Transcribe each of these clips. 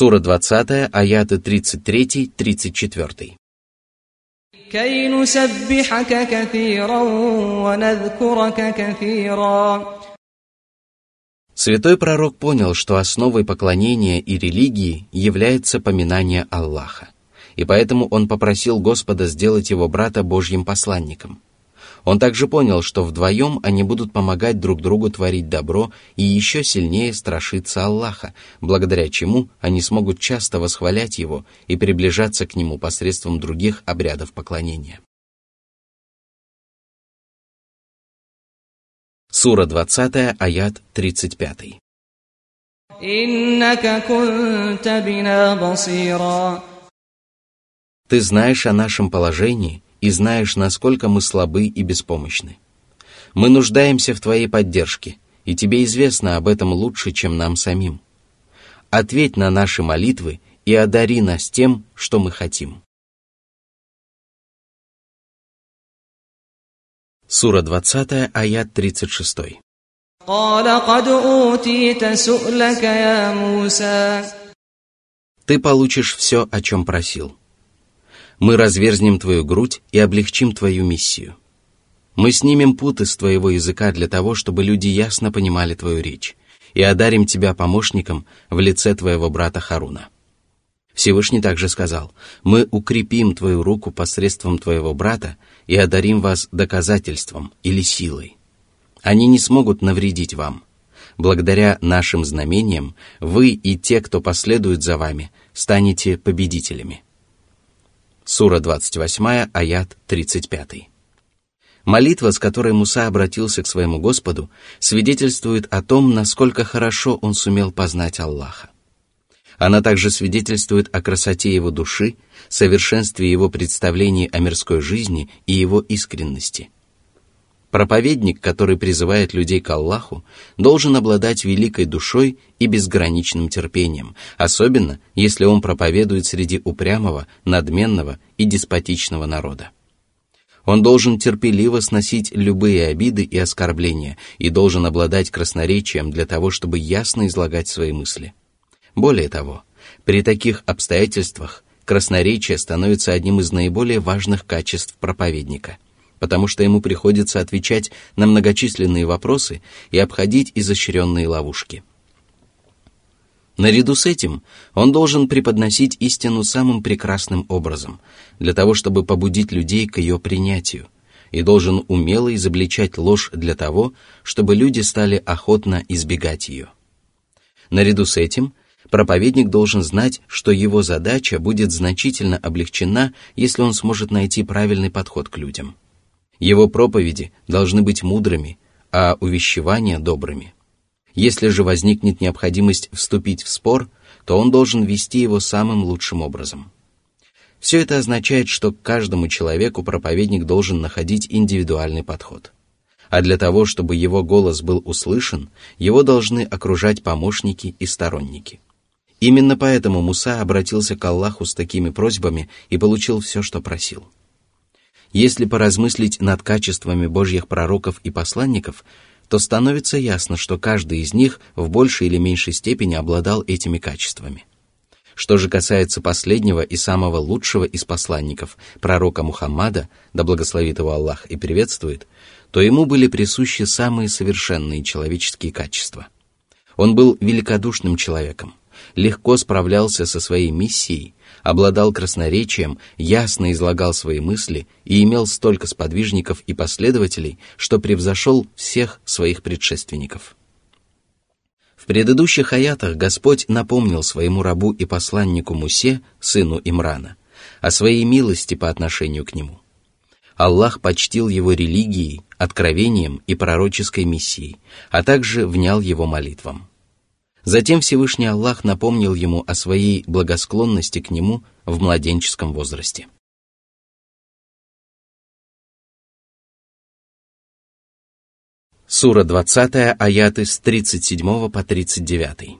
Сура 20, аяты 33-34. Святой пророк понял, что основой поклонения и религии является поминание Аллаха, и поэтому он попросил Господа сделать его брата Божьим посланником. Он также понял, что вдвоем они будут помогать друг другу творить добро и еще сильнее страшиться Аллаха, благодаря чему они смогут часто восхвалять его и приближаться к нему посредством других обрядов поклонения. Сура 20, аят 35. Ты знаешь о нашем положении и знаешь, насколько мы слабы и беспомощны. Мы нуждаемся в твоей поддержке, и тебе известно об этом лучше, чем нам самим. Ответь на наши молитвы и одари нас тем, что мы хотим. Сура 20, аят 36. Ты получишь все, о чем просил. Мы разверзнем твою грудь и облегчим твою миссию. Мы снимем путы с твоего языка для того, чтобы люди ясно понимали твою речь, и одарим тебя помощником в лице твоего брата Харуна. Всевышний также сказал: «Мы укрепим твою руку посредством твоего брата и одарим вас доказательством или силой. Они не смогут навредить вам. Благодаря нашим знамениям вы и те, кто последует за вами, станете победителями». Сура 28, аят 35. Молитва, с которой Муса обратился к своему Господу, свидетельствует о том, насколько хорошо он сумел познать Аллаха. Она также свидетельствует о красоте его души, совершенстве его представлений о мирской жизни и его искренности. Проповедник, который призывает людей к Аллаху, должен обладать великой душой и безграничным терпением, особенно если он проповедует среди упрямого, надменного и деспотичного народа. Он должен терпеливо сносить любые обиды и оскорбления и должен обладать красноречием для того, чтобы ясно излагать свои мысли. Более того, при таких обстоятельствах красноречие становится одним из наиболее важных качеств проповедника, потому что ему приходится отвечать на многочисленные вопросы и обходить изощренные ловушки. Наряду с этим он должен преподносить истину самым прекрасным образом, для того, чтобы побудить людей к ее принятию, и должен умело изобличать ложь для того, чтобы люди стали охотно избегать ее. Наряду с этим проповедник должен знать, что его задача будет значительно облегчена, если он сможет найти правильный подход к людям. Его проповеди должны быть мудрыми, а увещевания добрыми. Если же возникнет необходимость вступить в спор, то он должен вести его самым лучшим образом. Все это означает, что к каждому человеку проповедник должен находить индивидуальный подход. А для того, чтобы его голос был услышан, его должны окружать помощники и сторонники. Именно поэтому Муса обратился к Аллаху с такими просьбами и получил все, что просил. Если поразмыслить над качествами Божьих пророков и посланников, то становится ясно, что каждый из них в большей или меньшей степени обладал этими качествами. Что же касается последнего и самого лучшего из посланников, пророка Мухаммада, да благословит его Аллах и приветствует, то ему были присущи самые совершенные человеческие качества. Он был великодушным человеком, легко справлялся со своей миссией, обладал красноречием, ясно излагал свои мысли и имел столько сподвижников и последователей, что превзошел всех своих предшественников. В предыдущих аятах Господь напомнил своему рабу и посланнику Мусе, сыну Имрана, о своей милости по отношению к нему. Аллах почтил его религией, откровением и пророческой миссией, а также внял его молитвам. Затем Всевышний Аллах напомнил ему о своей благосклонности к нему в младенческом возрасте. Сура 20, аяты с 37 по 39.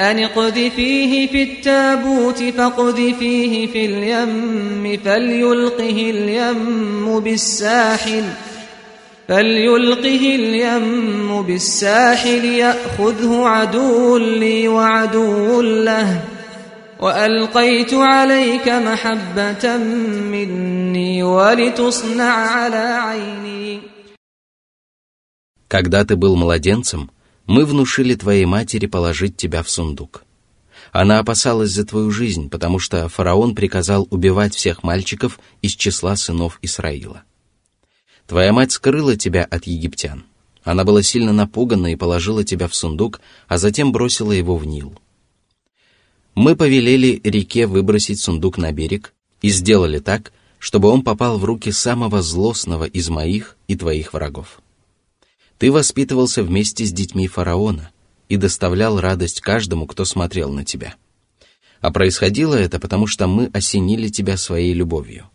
أن اقذفيه في التابوت فاقذفيه في اليم فليلقه اليم بالساحل يأخذه عدو لي وعدو له وألقيت عليك محبة مني ولتصنع على عيني. Когда ты был младенцем, мы внушили твоей матери положить тебя в сундук. Она опасалась за твою жизнь, потому что фараон приказал убивать всех мальчиков из числа сынов Исраила. Твоя мать скрыла тебя от египтян. Она была сильно напугана и положила тебя в сундук, а затем бросила его в Нил. Мы повелели реке выбросить сундук на берег и сделали так, чтобы он попал в руки самого злостного из моих и твоих врагов. Ты воспитывался вместе с детьми фараона и доставлял радость каждому, кто смотрел на тебя. А происходило это, потому что мы осенили тебя своей любовью.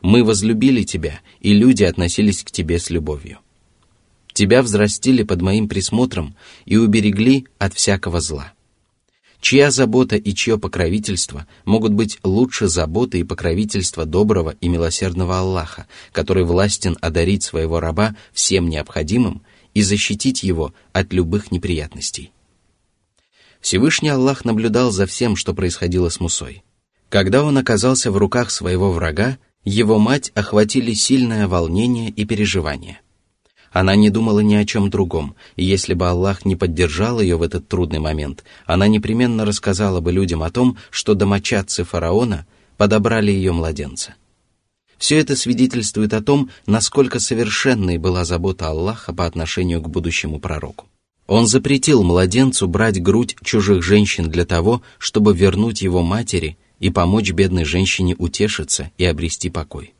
Мы возлюбили тебя, и люди относились к тебе с любовью. Тебя взрастили под моим присмотром и уберегли от всякого зла. Чья забота и чье покровительство могут быть лучше заботы и покровительства доброго и милосердного Аллаха, который властен одарить своего раба всем необходимым и защитить его от любых неприятностей. Всевышний Аллах наблюдал за всем, что происходило с Мусой. Когда он оказался в руках своего врага, его мать охватили сильное волнение и переживание. Она не думала ни о чем другом, и если бы Аллах не поддержал ее в этот трудный момент, она непременно рассказала бы людям о том, что домочадцы фараона подобрали ее младенца. Все это свидетельствует о том, насколько совершенной была забота Аллаха по отношению к будущему пророку. Он запретил младенцу брать грудь чужих женщин для того, чтобы вернуть его матери и помочь бедной женщине утешиться и обрести покой.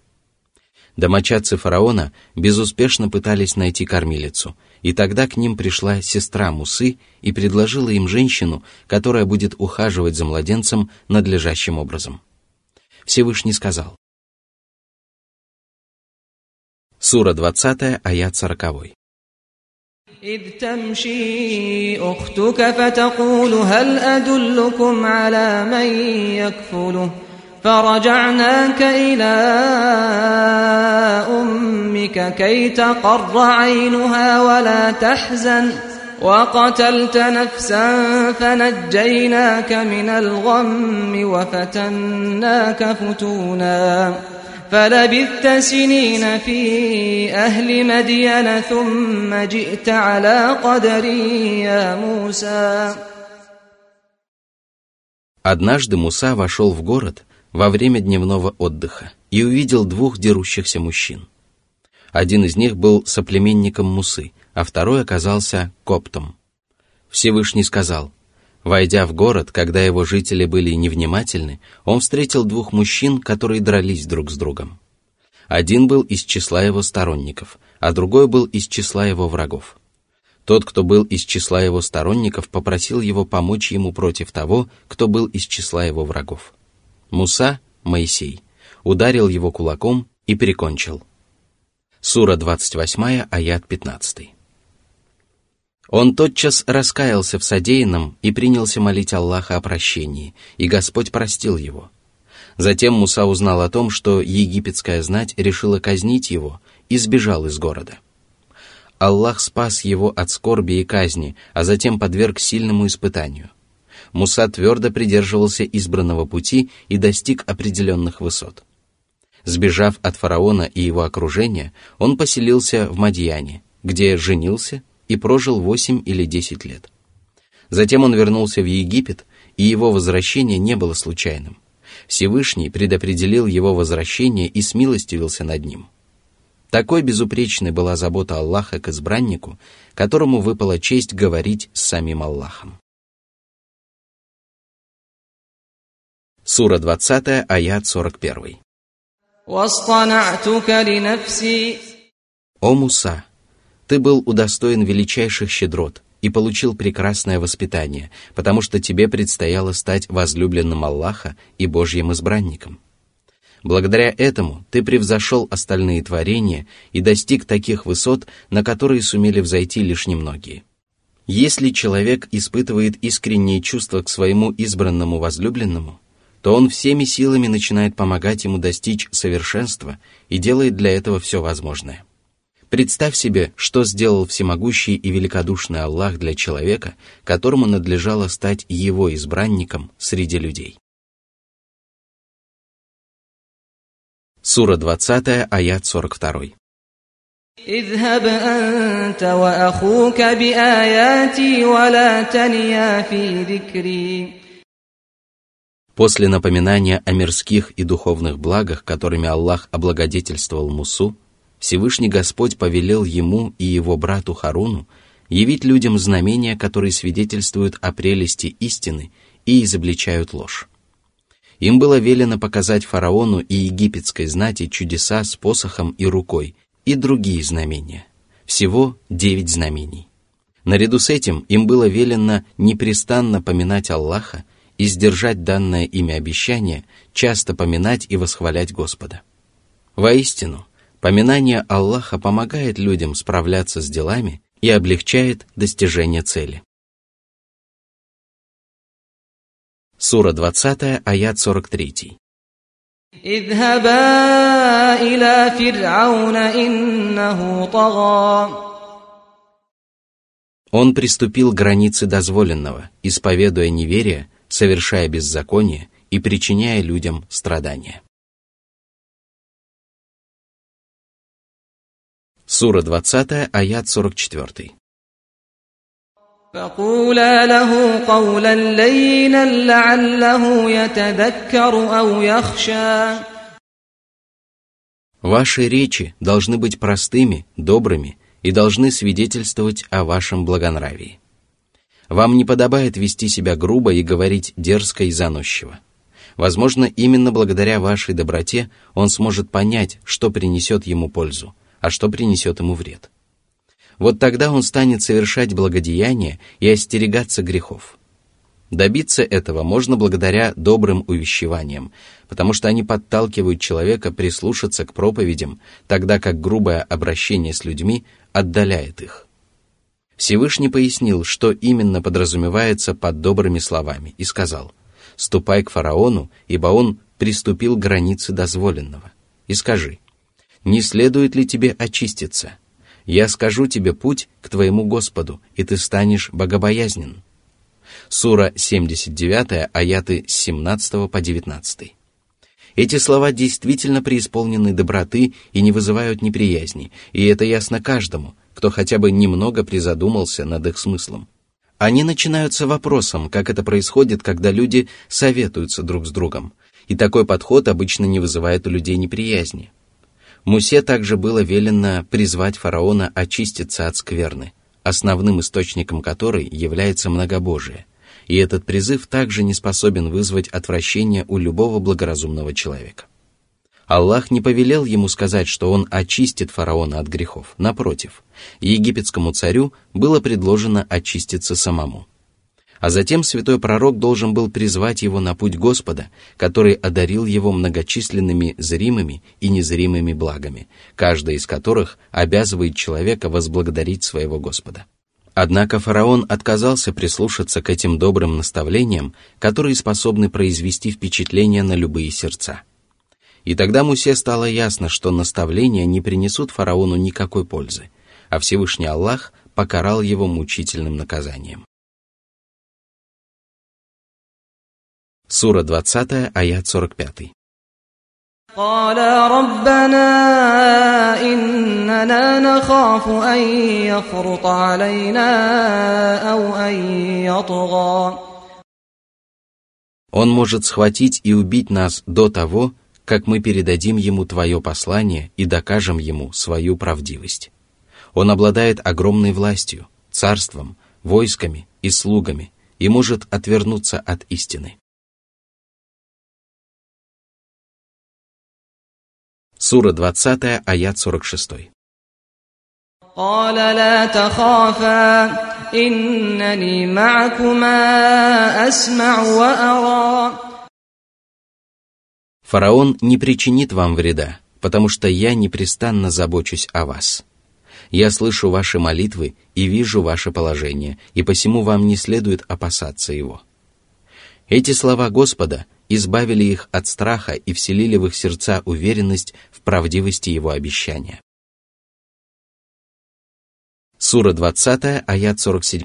Домочадцы фараона безуспешно пытались найти кормилицу, и тогда к ним пришла сестра Мусы и предложила им женщину, которая будет ухаживать за младенцем надлежащим образом. Всевышний сказал. Сура 20, аят 40. إذ تمشي أختك فتقول هل أدلكم على من يكفله فرجعناك إلى أمك كي تقر عينها ولا تحزن وقتلت نفسا فنجيناك من الغم وفتناك فتونا فلبثت سنين في أهل مدين ثم جئت على قدر يا موسى. Однажды Муса вошел в город во время дневного отдыха и увидел двух дерущихся мужчин. Один из них был соплеменником Мусы, а второй оказался коптом. Всевышний сказал: «Войдя в город, когда его жители были невнимательны, он встретил двух мужчин, которые дрались друг с другом. Один был из числа его сторонников, а другой был из числа его врагов. Тот, кто был из числа его сторонников, попросил его помочь ему против того, кто был из числа его врагов. Муса, Моисей, ударил его кулаком и прикончил». Сура 28, аят 15. Он тотчас раскаялся в содеянном и принялся молить Аллаха о прощении, и Господь простил его. Затем Муса узнал о том, что египетская знать решила казнить его, и сбежал из города. Аллах спас его от скорби и казни, а затем подверг сильному испытанию. Муса твердо придерживался избранного пути и достиг определенных высот. Сбежав от фараона и его окружения, он поселился в Мадьяне, где женился и прожил 8 или 10 лет. Затем он вернулся в Египет, и его возвращение не было случайным. Всевышний предопределил его возвращение и смилостивился над ним. Такой безупречной была забота Аллаха к избраннику, которому выпала честь говорить с самим Аллахом. Сура 20, аят 41. «О Муса! Ты был удостоен величайших щедрот и получил прекрасное воспитание, потому что тебе предстояло стать возлюбленным Аллаха и Божьим избранником. Благодаря этому ты превзошел остальные творения и достиг таких высот, на которые сумели взойти лишь немногие. Если человек испытывает искренние чувства к своему избранному возлюбленному, то он всеми силами начинает помогать ему достичь совершенства и делает для этого все возможное. Представь себе, что сделал всемогущий и великодушный Аллах для человека, которому надлежало стать его избранником среди людей. Сура 20, аят 42. اذهب أنت وأخوك بآياتي ولا تنيا في ذكري. После напоминания о мирских и духовных благах, которыми Аллах облагодетельствовал Мусу, Всевышний Господь повелел ему и его брату Харуну явить людям знамения, которые свидетельствуют о прелести истины и изобличают ложь. Им было велено показать фараону и египетской знати чудеса с посохом и рукой, и другие знамения. Всего 9 знамений. Наряду с этим им было велено непрестанно поминать Аллаха и сдержать данное ими обещание, часто поминать и восхвалять Господа. Воистину, поминание Аллаха помогает людям справляться с делами и облегчает достижение цели. Сура 20, аят 43. Он приступил к границе дозволенного, исповедуя неверие, совершая беззаконие и причиняя людям страдания. Сура 20, аят 44. Ваши речи должны быть простыми, добрыми и должны свидетельствовать о вашем благонравии. Вам не подобает вести себя грубо и говорить дерзко и заносчиво. Возможно, именно благодаря вашей доброте он сможет понять, что принесет ему пользу, а что принесет ему вред. Вот тогда он станет совершать благодеяния и остерегаться грехов. Добиться этого можно благодаря добрым увещеваниям, потому что они подталкивают человека прислушаться к проповедям, тогда как грубое обращение с людьми отдаляет их. Всевышний пояснил, что именно подразумевается под добрыми словами, и сказал: «Ступай к фараону, ибо он приступил к границе дозволенного, и скажи: не следует ли тебе очиститься? Я скажу тебе путь к твоему Господу, и ты станешь богобоязнен». Сура 79, аяты с 17 по 19. Эти слова действительно преисполнены доброты и не вызывают неприязни, и это ясно каждому, кто хотя бы немного призадумался над их смыслом. Они начинаются вопросом, как это происходит, когда люди советуются друг с другом, и такой подход обычно не вызывает у людей неприязни. Мусе также было велено призвать фараона очиститься от скверны, основным источником которой является многобожие, и этот призыв также не способен вызвать отвращение у любого благоразумного человека. Аллах не повелел ему сказать, что он очистит фараона от грехов. Напротив, египетскому царю было предложено очиститься самому. А затем святой пророк должен был призвать его на путь Господа, который одарил его многочисленными зримыми и незримыми благами, каждая из которых обязывает человека возблагодарить своего Господа. Однако фараон отказался прислушаться к этим добрым наставлениям, которые способны произвести впечатление на любые сердца. И тогда Мусе стало ясно, что наставления не принесут фараону никакой пользы, а Всевышний Аллах покарал его мучительным наказанием. Сура 20, аят 45. Он может схватить и убить нас до того, как мы передадим ему твое послание и докажем ему свою правдивость. Он обладает огромной властью, царством, войсками и слугами и может отвернуться от истины. Сура 20, аят 46. Фараон не причинит вам вреда, потому что я непрестанно забочусь о вас. Я слышу ваши молитвы и вижу ваше положение, и посему вам не следует опасаться его». Эти слова Господа избавили их от страха и вселили в их сердца уверенность в правдивости его обещания. Сура 20, аят 47.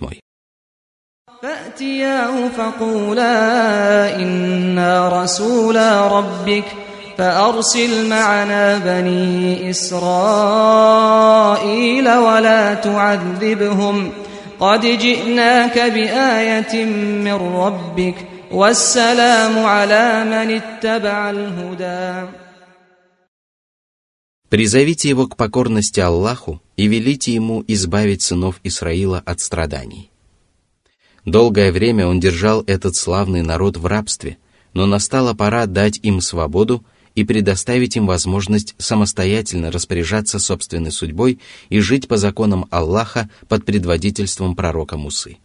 فَأْتِيَاهُ فَقُولَا إِنَّا رَسُولَا رَبِّكَ فَأَرْسِلْ مَعَنَا بَنِي إِسْرَائِيلَ وَلَا تُعَذِّبْهُمْ قَدْ جِئْنَاكَ بِآيَةٍ مِّن رَّبِّكَ وَالسَّلَامُ عَلَى مَنِ اتَّبَعَ الْهُدَى. «Призовите его к покорности Аллаху и велите ему избавить сынов Исраила от страданий». Долгое время он держал этот славный народ в рабстве, но настала пора дать им свободу и предоставить им возможность самостоятельно распоряжаться собственной судьбой и жить по законам Аллаха под предводительством пророка Мусы.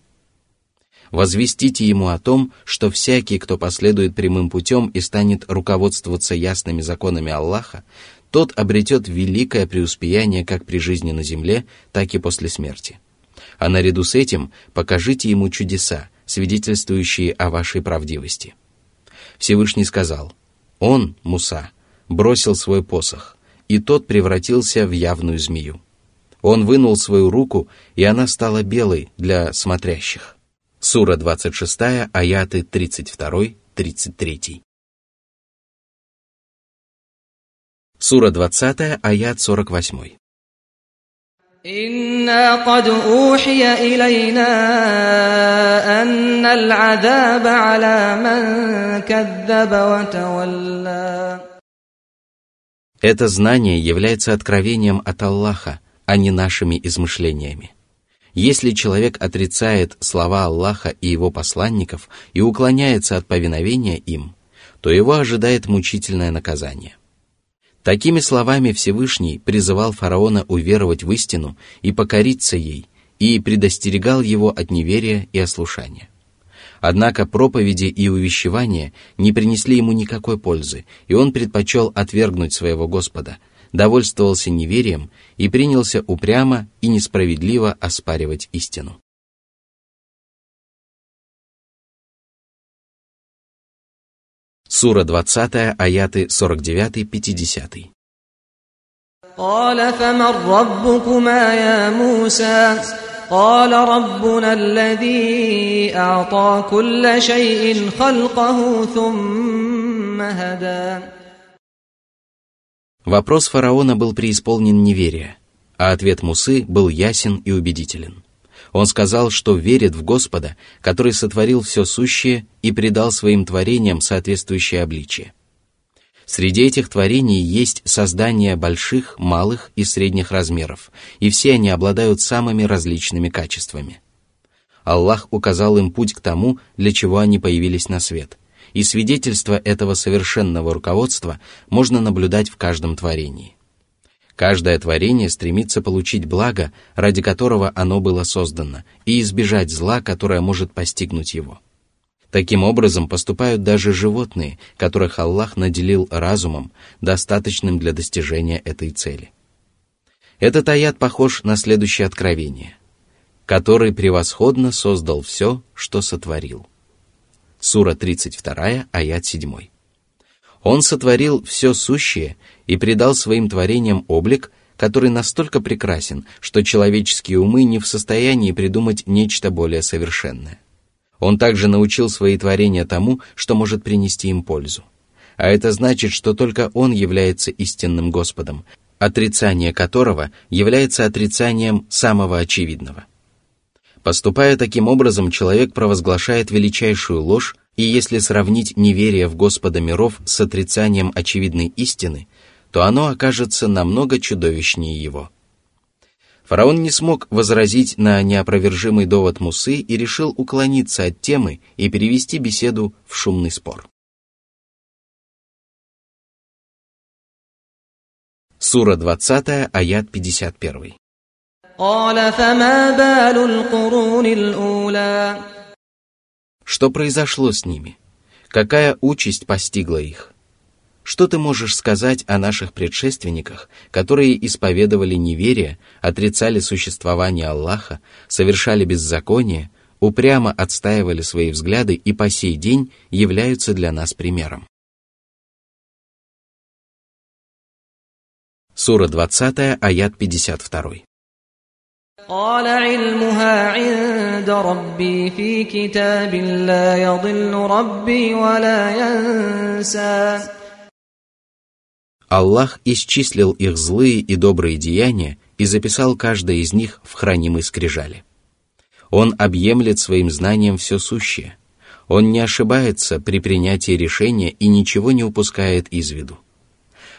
Возвестите ему о том, что всякий, кто последует прямым путем и станет руководствоваться ясными законами Аллаха, тот обретет великое преуспеяние как при жизни на земле, так и после смерти. А наряду с этим покажите ему чудеса, свидетельствующие о вашей правдивости. Всевышний сказал: «Он, Муса, бросил свой посох, и тот превратился в явную змею. Он вынул свою руку, и она стала белой для смотрящих». Сура 26, аяты 32-33. Сура 20, аят 48. «Инна кад ухия илейна анна аль-адаба аля ман каддаба ва тавалла». Это знание является откровением от Аллаха, а не нашими измышлениями. Если человек отрицает слова Аллаха и его посланников и уклоняется от повиновения им, то его ожидает мучительное наказание. Такими словами Всевышний призывал фараона уверовать в истину и покориться ей, и предостерегал его от неверия и ослушания. Однако проповеди и увещевания не принесли ему никакой пользы, и он предпочел отвергнуть своего Господа, довольствовался неверием и принялся упрямо и несправедливо оспаривать истину. Сура 20, аяты 49-50. Вопрос фараона был преисполнен неверия, а ответ Мусы был ясен и убедителен. Он сказал, что верит в Господа, который сотворил все сущее и придал своим творениям соответствующее обличие. Среди этих творений есть создания больших, малых и средних размеров, и все они обладают самыми различными качествами. Аллах указал им путь к тому, для чего они появились на свет, и свидетельство этого совершенного руководства можно наблюдать в каждом творении. Каждое творение стремится получить благо, ради которого оно было создано, и избежать зла, которое может постигнуть его. Таким образом поступают даже животные, которых Аллах наделил разумом, достаточным для достижения этой цели. Этот аят похож на следующее откровение: «Который превосходно создал все, что сотворил». Сура 32, аят 7. Он сотворил все сущее и придал своим творениям облик, который настолько прекрасен, что человеческие умы не в состоянии придумать нечто более совершенное. Он также научил свои творения тому, что может принести им пользу. А это значит, что только Он является истинным Господом, отрицание которого является отрицанием самого очевидного. Поступая таким образом, человек провозглашает величайшую ложь, и если сравнить неверие в Господа миров с отрицанием очевидной истины, то оно окажется намного чудовищнее его. Фараон не смог возразить на неопровержимый довод Мусы и решил уклониться от темы и перевести беседу в шумный спор. Сура 20, аят 51. Что произошло с ними? Какая участь постигла их? Что ты можешь сказать о наших предшественниках, которые исповедовали неверие, отрицали существование Аллаха, совершали беззаконие, упрямо отстаивали свои взгляды и по сей день являются для нас примером? Сура 20, аят 52. Аллах исчислил их злые и добрые деяния и записал каждое из них в хранимой скрижали. Он объемлет своим знанием все сущее. Он не ошибается при принятии решения и ничего не упускает из виду.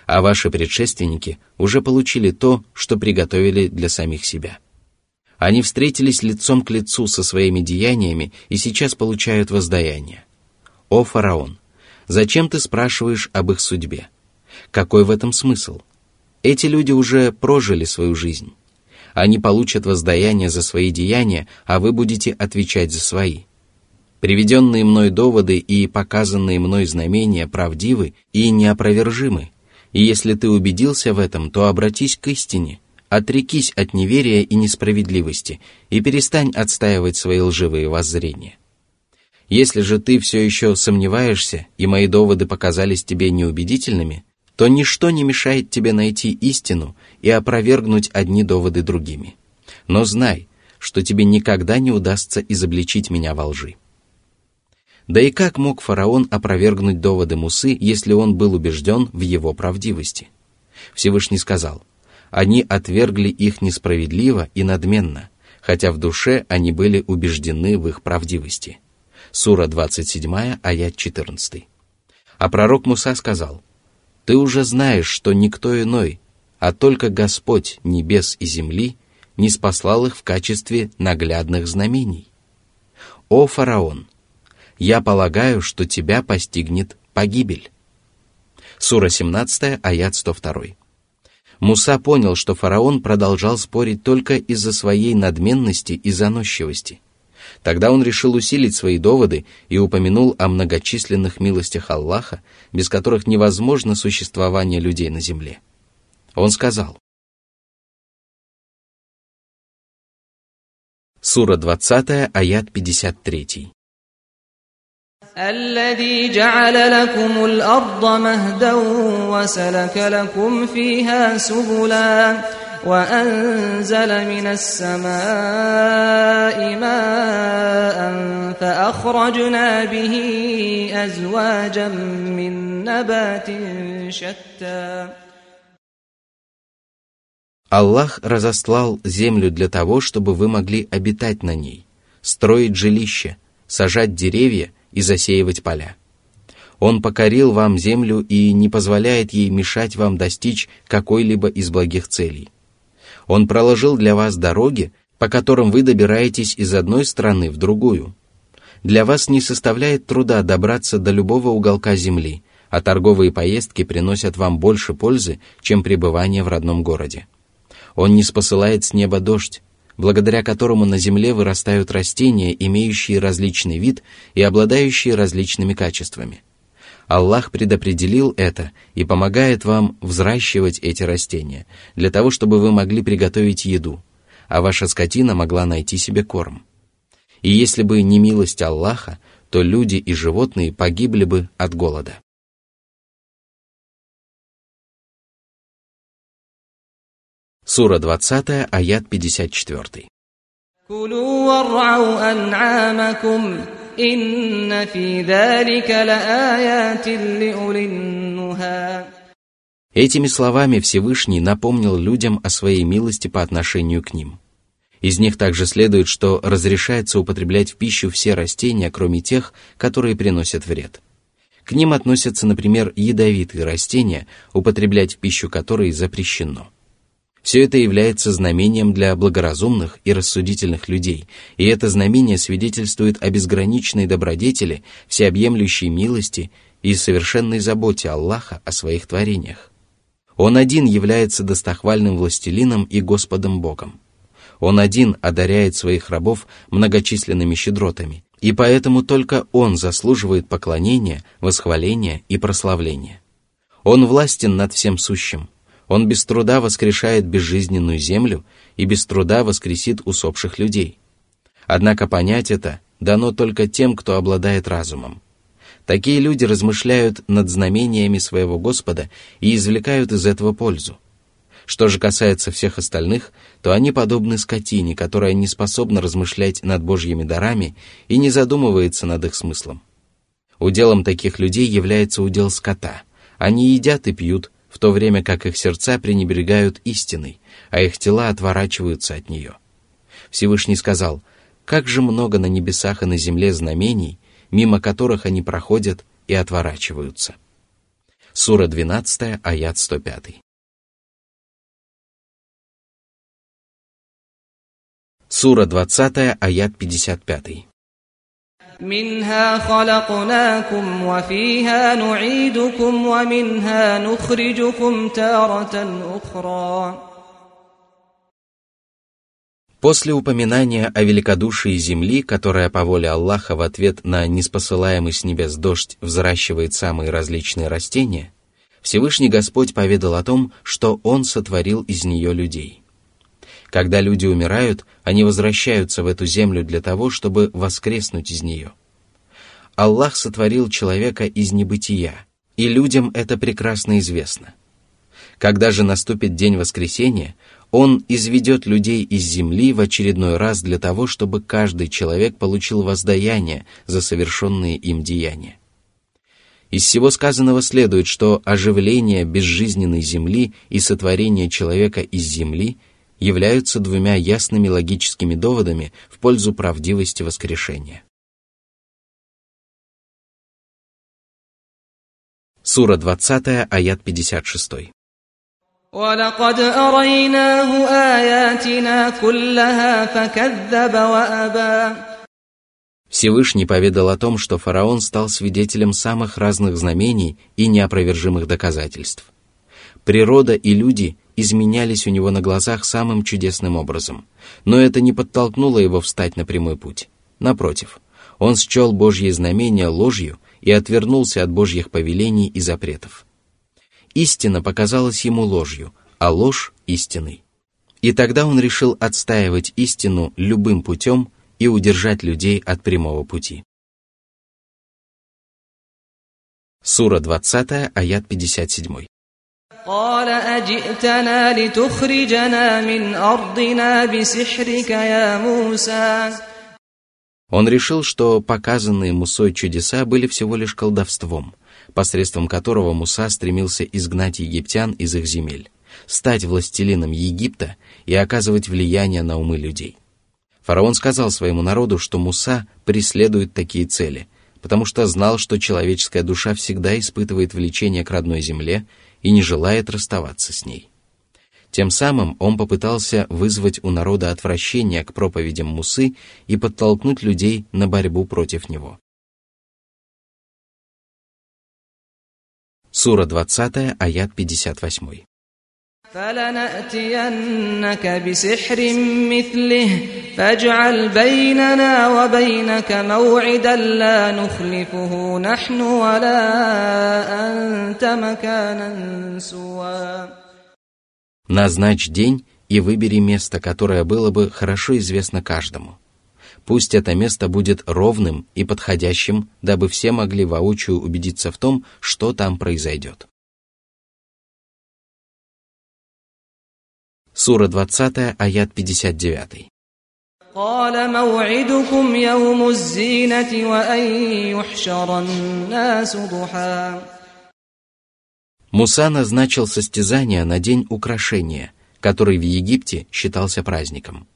А ваши предшественники уже получили то, что приготовили для самих себя. Они встретились лицом к лицу со своими деяниями и сейчас получают воздаяние. О фараон, зачем ты спрашиваешь об их судьбе? Какой в этом смысл? Эти люди уже прожили свою жизнь. Они получат воздаяние за свои деяния, а вы будете отвечать за свои. Приведенные мной доводы и показанные мной знамения правдивы и неопровержимы. И если ты убедился в этом, то обратись к истине, отрекись от неверия и несправедливости и перестань отстаивать свои лживые воззрения. Если же ты все еще сомневаешься, и мои доводы показались тебе неубедительными, то ничто не мешает тебе найти истину и опровергнуть одни доводы другими. Но знай, что тебе никогда не удастся изобличить меня во лжи. Да и как мог фараон опровергнуть доводы Мусы, если он был убежден в его правдивости? Всевышний сказал: «Они отвергли их несправедливо и надменно, хотя в душе они были убеждены в их правдивости». Сура 27, аят 14. А пророк Муса сказал: «Ты уже знаешь, что никто иной, а только Господь небес и земли, не спаслал их в качестве наглядных знамений. О фараон! Я полагаю, что тебя постигнет погибель». Сура 17, аят 102. Муса понял, что фараон продолжал спорить только из-за своей надменности и заносчивости. Тогда он решил усилить свои доводы и упомянул о многочисленных милостях Аллаха, без которых невозможно существование людей на земле. Он сказал. Сура 20, аят 53. الذي جعل لكم الأرض مهدا وسلك لكم فيها سبلا وأنزل من السماء ماء فأخرجنا به أزواجا من نبات شتى. Аллах разослал землю для того, чтобы вы могли обитать на ней, строить жилища, сажать деревья и засеивать поля. Он покорил вам землю и не позволяет ей мешать вам достичь какой-либо из благих целей. Он проложил для вас дороги, по которым вы добираетесь из одной страны в другую. Для вас не составляет труда добраться до любого уголка земли, а торговые поездки приносят вам больше пользы, чем пребывание в родном городе. Он не спосылает с неба дождь, благодаря которому на земле вырастают растения, имеющие различный вид и обладающие различными качествами. Аллах предопределил это и помогает вам взращивать эти растения, для того, чтобы вы могли приготовить еду, а ваша скотина могла найти себе корм. И если бы не милость Аллаха, то люди и животные погибли бы от голода. Сура 20, аят 54. Этими словами Всевышний напомнил людям о своей милости по отношению к ним. Из них также следует, что разрешается употреблять в пищу все растения, кроме тех, которые приносят вред. К ним относятся, например, ядовитые растения, употреблять в пищу которые запрещено. Все это является знамением для благоразумных и рассудительных людей, и это знамение свидетельствует о безграничной добродетели, всеобъемлющей милости и совершенной заботе Аллаха о своих творениях. Он один является достохвальным властелином и Господом Богом. Он один одаряет своих рабов многочисленными щедротами, и поэтому только Он заслуживает поклонения, восхваления и прославления. Он властен над всем сущим. Он без труда воскрешает безжизненную землю и без труда воскресит усопших людей. Однако понять это дано только тем, кто обладает разумом. Такие люди размышляют над знамениями своего Господа и извлекают из этого пользу. Что же касается всех остальных, то они подобны скотине, которая не способна размышлять над Божьими дарами и не задумывается над их смыслом. Уделом таких людей является удел скота. Они едят и пьют, в то время как их сердца пренебрегают истиной, а их тела отворачиваются от нее. Всевышний сказал: «Как же много на небесах и на земле знамений, мимо которых они проходят и отворачиваются». Сура 12, аят 105. Сура 20, аят 55. «Минха халакнакум, ва фиха ну'идукум, ва минха нухриджукум таратан ухра». После упоминания о великодушии земли, которая по воле Аллаха в ответ на неспосылаемый с небес дождь взращивает самые различные растения, Всевышний Господь поведал о том, что Он сотворил из нее людей. Когда люди умирают, они возвращаются в эту землю для того, чтобы воскреснуть из нее. Аллах сотворил человека из небытия, и людям это прекрасно известно. Когда же наступит день воскресения, Он изведет людей из земли в очередной раз для того, чтобы каждый человек получил воздаяние за совершенные им деяния. Из всего сказанного следует, что оживление безжизненной земли и сотворение человека из земли являются двумя ясными логическими доводами в пользу правдивости воскрешения. Сура 20, аят 56. «Валакад арайнаху аятина куллаха факадзаба ва аба». Всевышний поведал о том, что фараон стал свидетелем самых разных знамений и неопровержимых доказательств. Природа и люди изменялись у него на глазах самым чудесным образом, но это не подтолкнуло его встать на прямой путь. Напротив, он счел Божьи знамения ложью и отвернулся от Божьих повелений и запретов. Истина показалась ему ложью, а ложь — истиной. И тогда он решил отстаивать истину любым путем и удержать людей от прямого пути. Сура 20, аят 57. Он решил, что показанные Мусой чудеса были всего лишь колдовством, посредством которого Муса стремился изгнать египтян из их земель, стать властелином Египта и оказывать влияние на умы людей. Фараон сказал своему народу, что Муса преследует такие цели, потому что знал, что человеческая душа всегда испытывает влечение к родной земле и не желает расставаться с ней. Тем самым он попытался вызвать у народа отвращение к проповедям Мусы и подтолкнуть людей на борьбу против него. Сура 20, аят 58. «Назначь день и выбери место, которое было бы хорошо известно каждому. Пусть это место будет ровным и подходящим, дабы все могли воочию убедиться в том, что там произойдет». Сура 20, аят 59. Муса назначил состязание на день украшения, который в Египте считался праздником.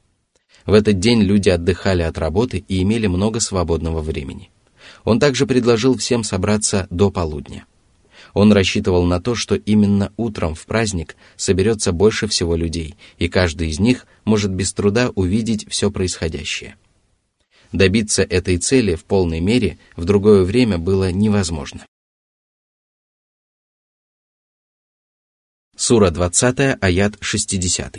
В этот день люди отдыхали от работы и имели много свободного времени. Он также предложил всем собраться до полудня. Он рассчитывал на то, что именно утром в праздник соберется больше всего людей, и каждый из них может без труда увидеть все происходящее. Добиться этой цели в полной мере в другое время было невозможно. Сура 20, аят 60.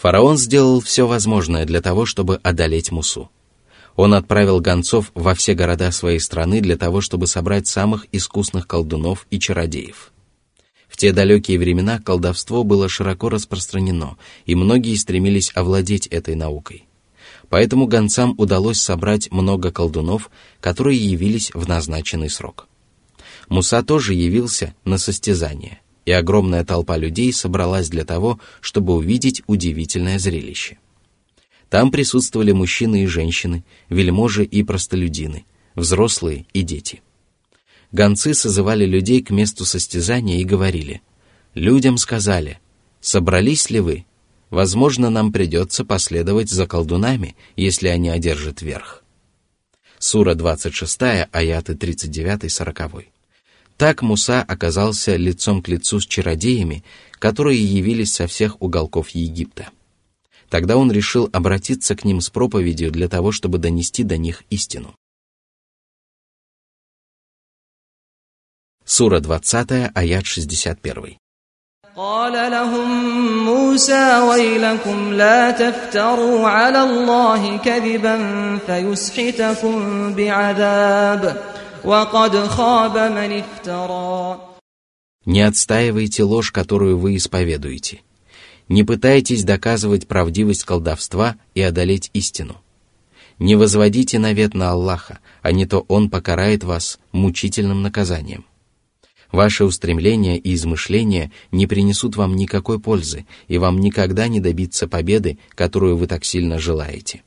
Фараон сделал все возможное для того, чтобы одолеть Мусу. Он отправил гонцов во все города своей страны для того, чтобы собрать самых искусных колдунов и чародеев. В те далекие времена колдовство было широко распространено, и многие стремились овладеть этой наукой. Поэтому гонцам удалось собрать много колдунов, которые явились в назначенный срок. Муса тоже явился на состязание, и огромная толпа людей собралась для того, чтобы увидеть удивительное зрелище. Там присутствовали мужчины и женщины, вельможи и простолюдины, взрослые и дети. Гонцы созывали людей к месту состязания и говорили: «Людям сказали, собрались ли вы? Возможно, нам придется последовать за колдунами, если они одержат верх». Сура 26, аяты 39-40. Так Муса оказался лицом к лицу с чародеями, которые явились со всех уголков Египта. Тогда он решил обратиться к ним с проповедью для того, чтобы донести до них истину. Сура 20, аят 61. «Не отстаивайте ложь, которую вы исповедуете. Не пытайтесь доказывать правдивость колдовства и одолеть истину. Не возводите навет на Аллаха, а не то Он покарает вас мучительным наказанием. Ваши устремления и измышления не принесут вам никакой пользы, и вам никогда не добиться победы, которую вы так сильно желаете.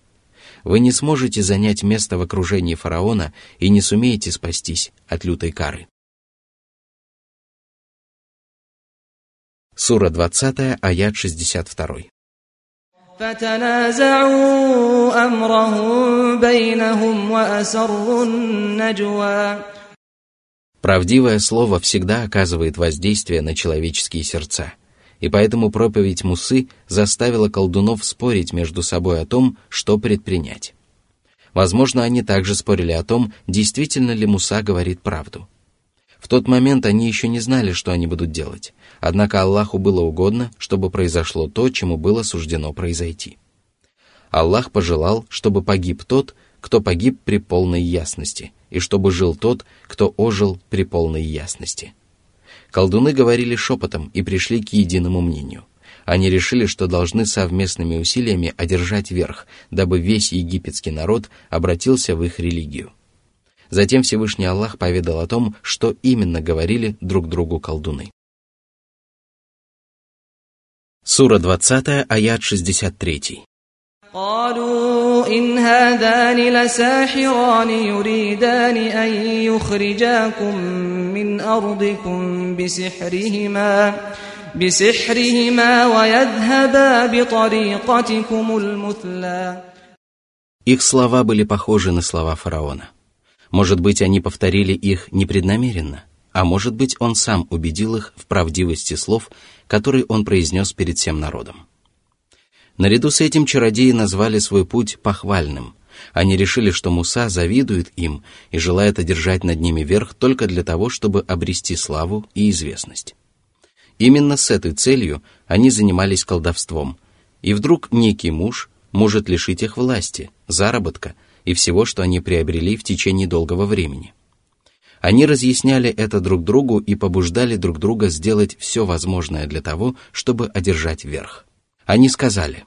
Вы не сможете занять место в окружении фараона и не сумеете спастись от лютой кары». Сура 20, аят 62. Правдивое слово всегда оказывает воздействие на человеческие сердца, и поэтому проповедь Мусы заставила колдунов спорить между собой о том, что предпринять. Возможно, они также спорили о том, действительно ли Муса говорит правду. В тот момент они еще не знали, что они будут делать, однако Аллаху было угодно, чтобы произошло то, чему было суждено произойти. Аллах пожелал, чтобы погиб тот, кто погиб при полной ясности, и чтобы жил тот, кто ожил при полной ясности. Колдуны говорили шепотом и пришли к единому мнению. Они решили, что должны совместными усилиями одержать верх, дабы весь египетский народ обратился в их религию. Затем Всевышний Аллах поведал о том, что именно говорили друг другу колдуны. Сура 20, аят 63. Их слова были похожи на слова фараона. Может быть, они повторили их непреднамеренно, а может быть, он сам убедил их в правдивости слов, которые он произнес перед всем народом. Наряду с этим чародеи назвали свой путь похвальным. Они решили, что Муса завидует им и желает одержать над ними верх только для того, чтобы обрести славу и известность. Именно с этой целью они занимались колдовством, и вдруг некий муж может лишить их власти, заработка и всего, что они приобрели в течение долгого времени. Они разъясняли это друг другу и побуждали друг друга сделать все возможное для того, чтобы одержать верх. Они сказали: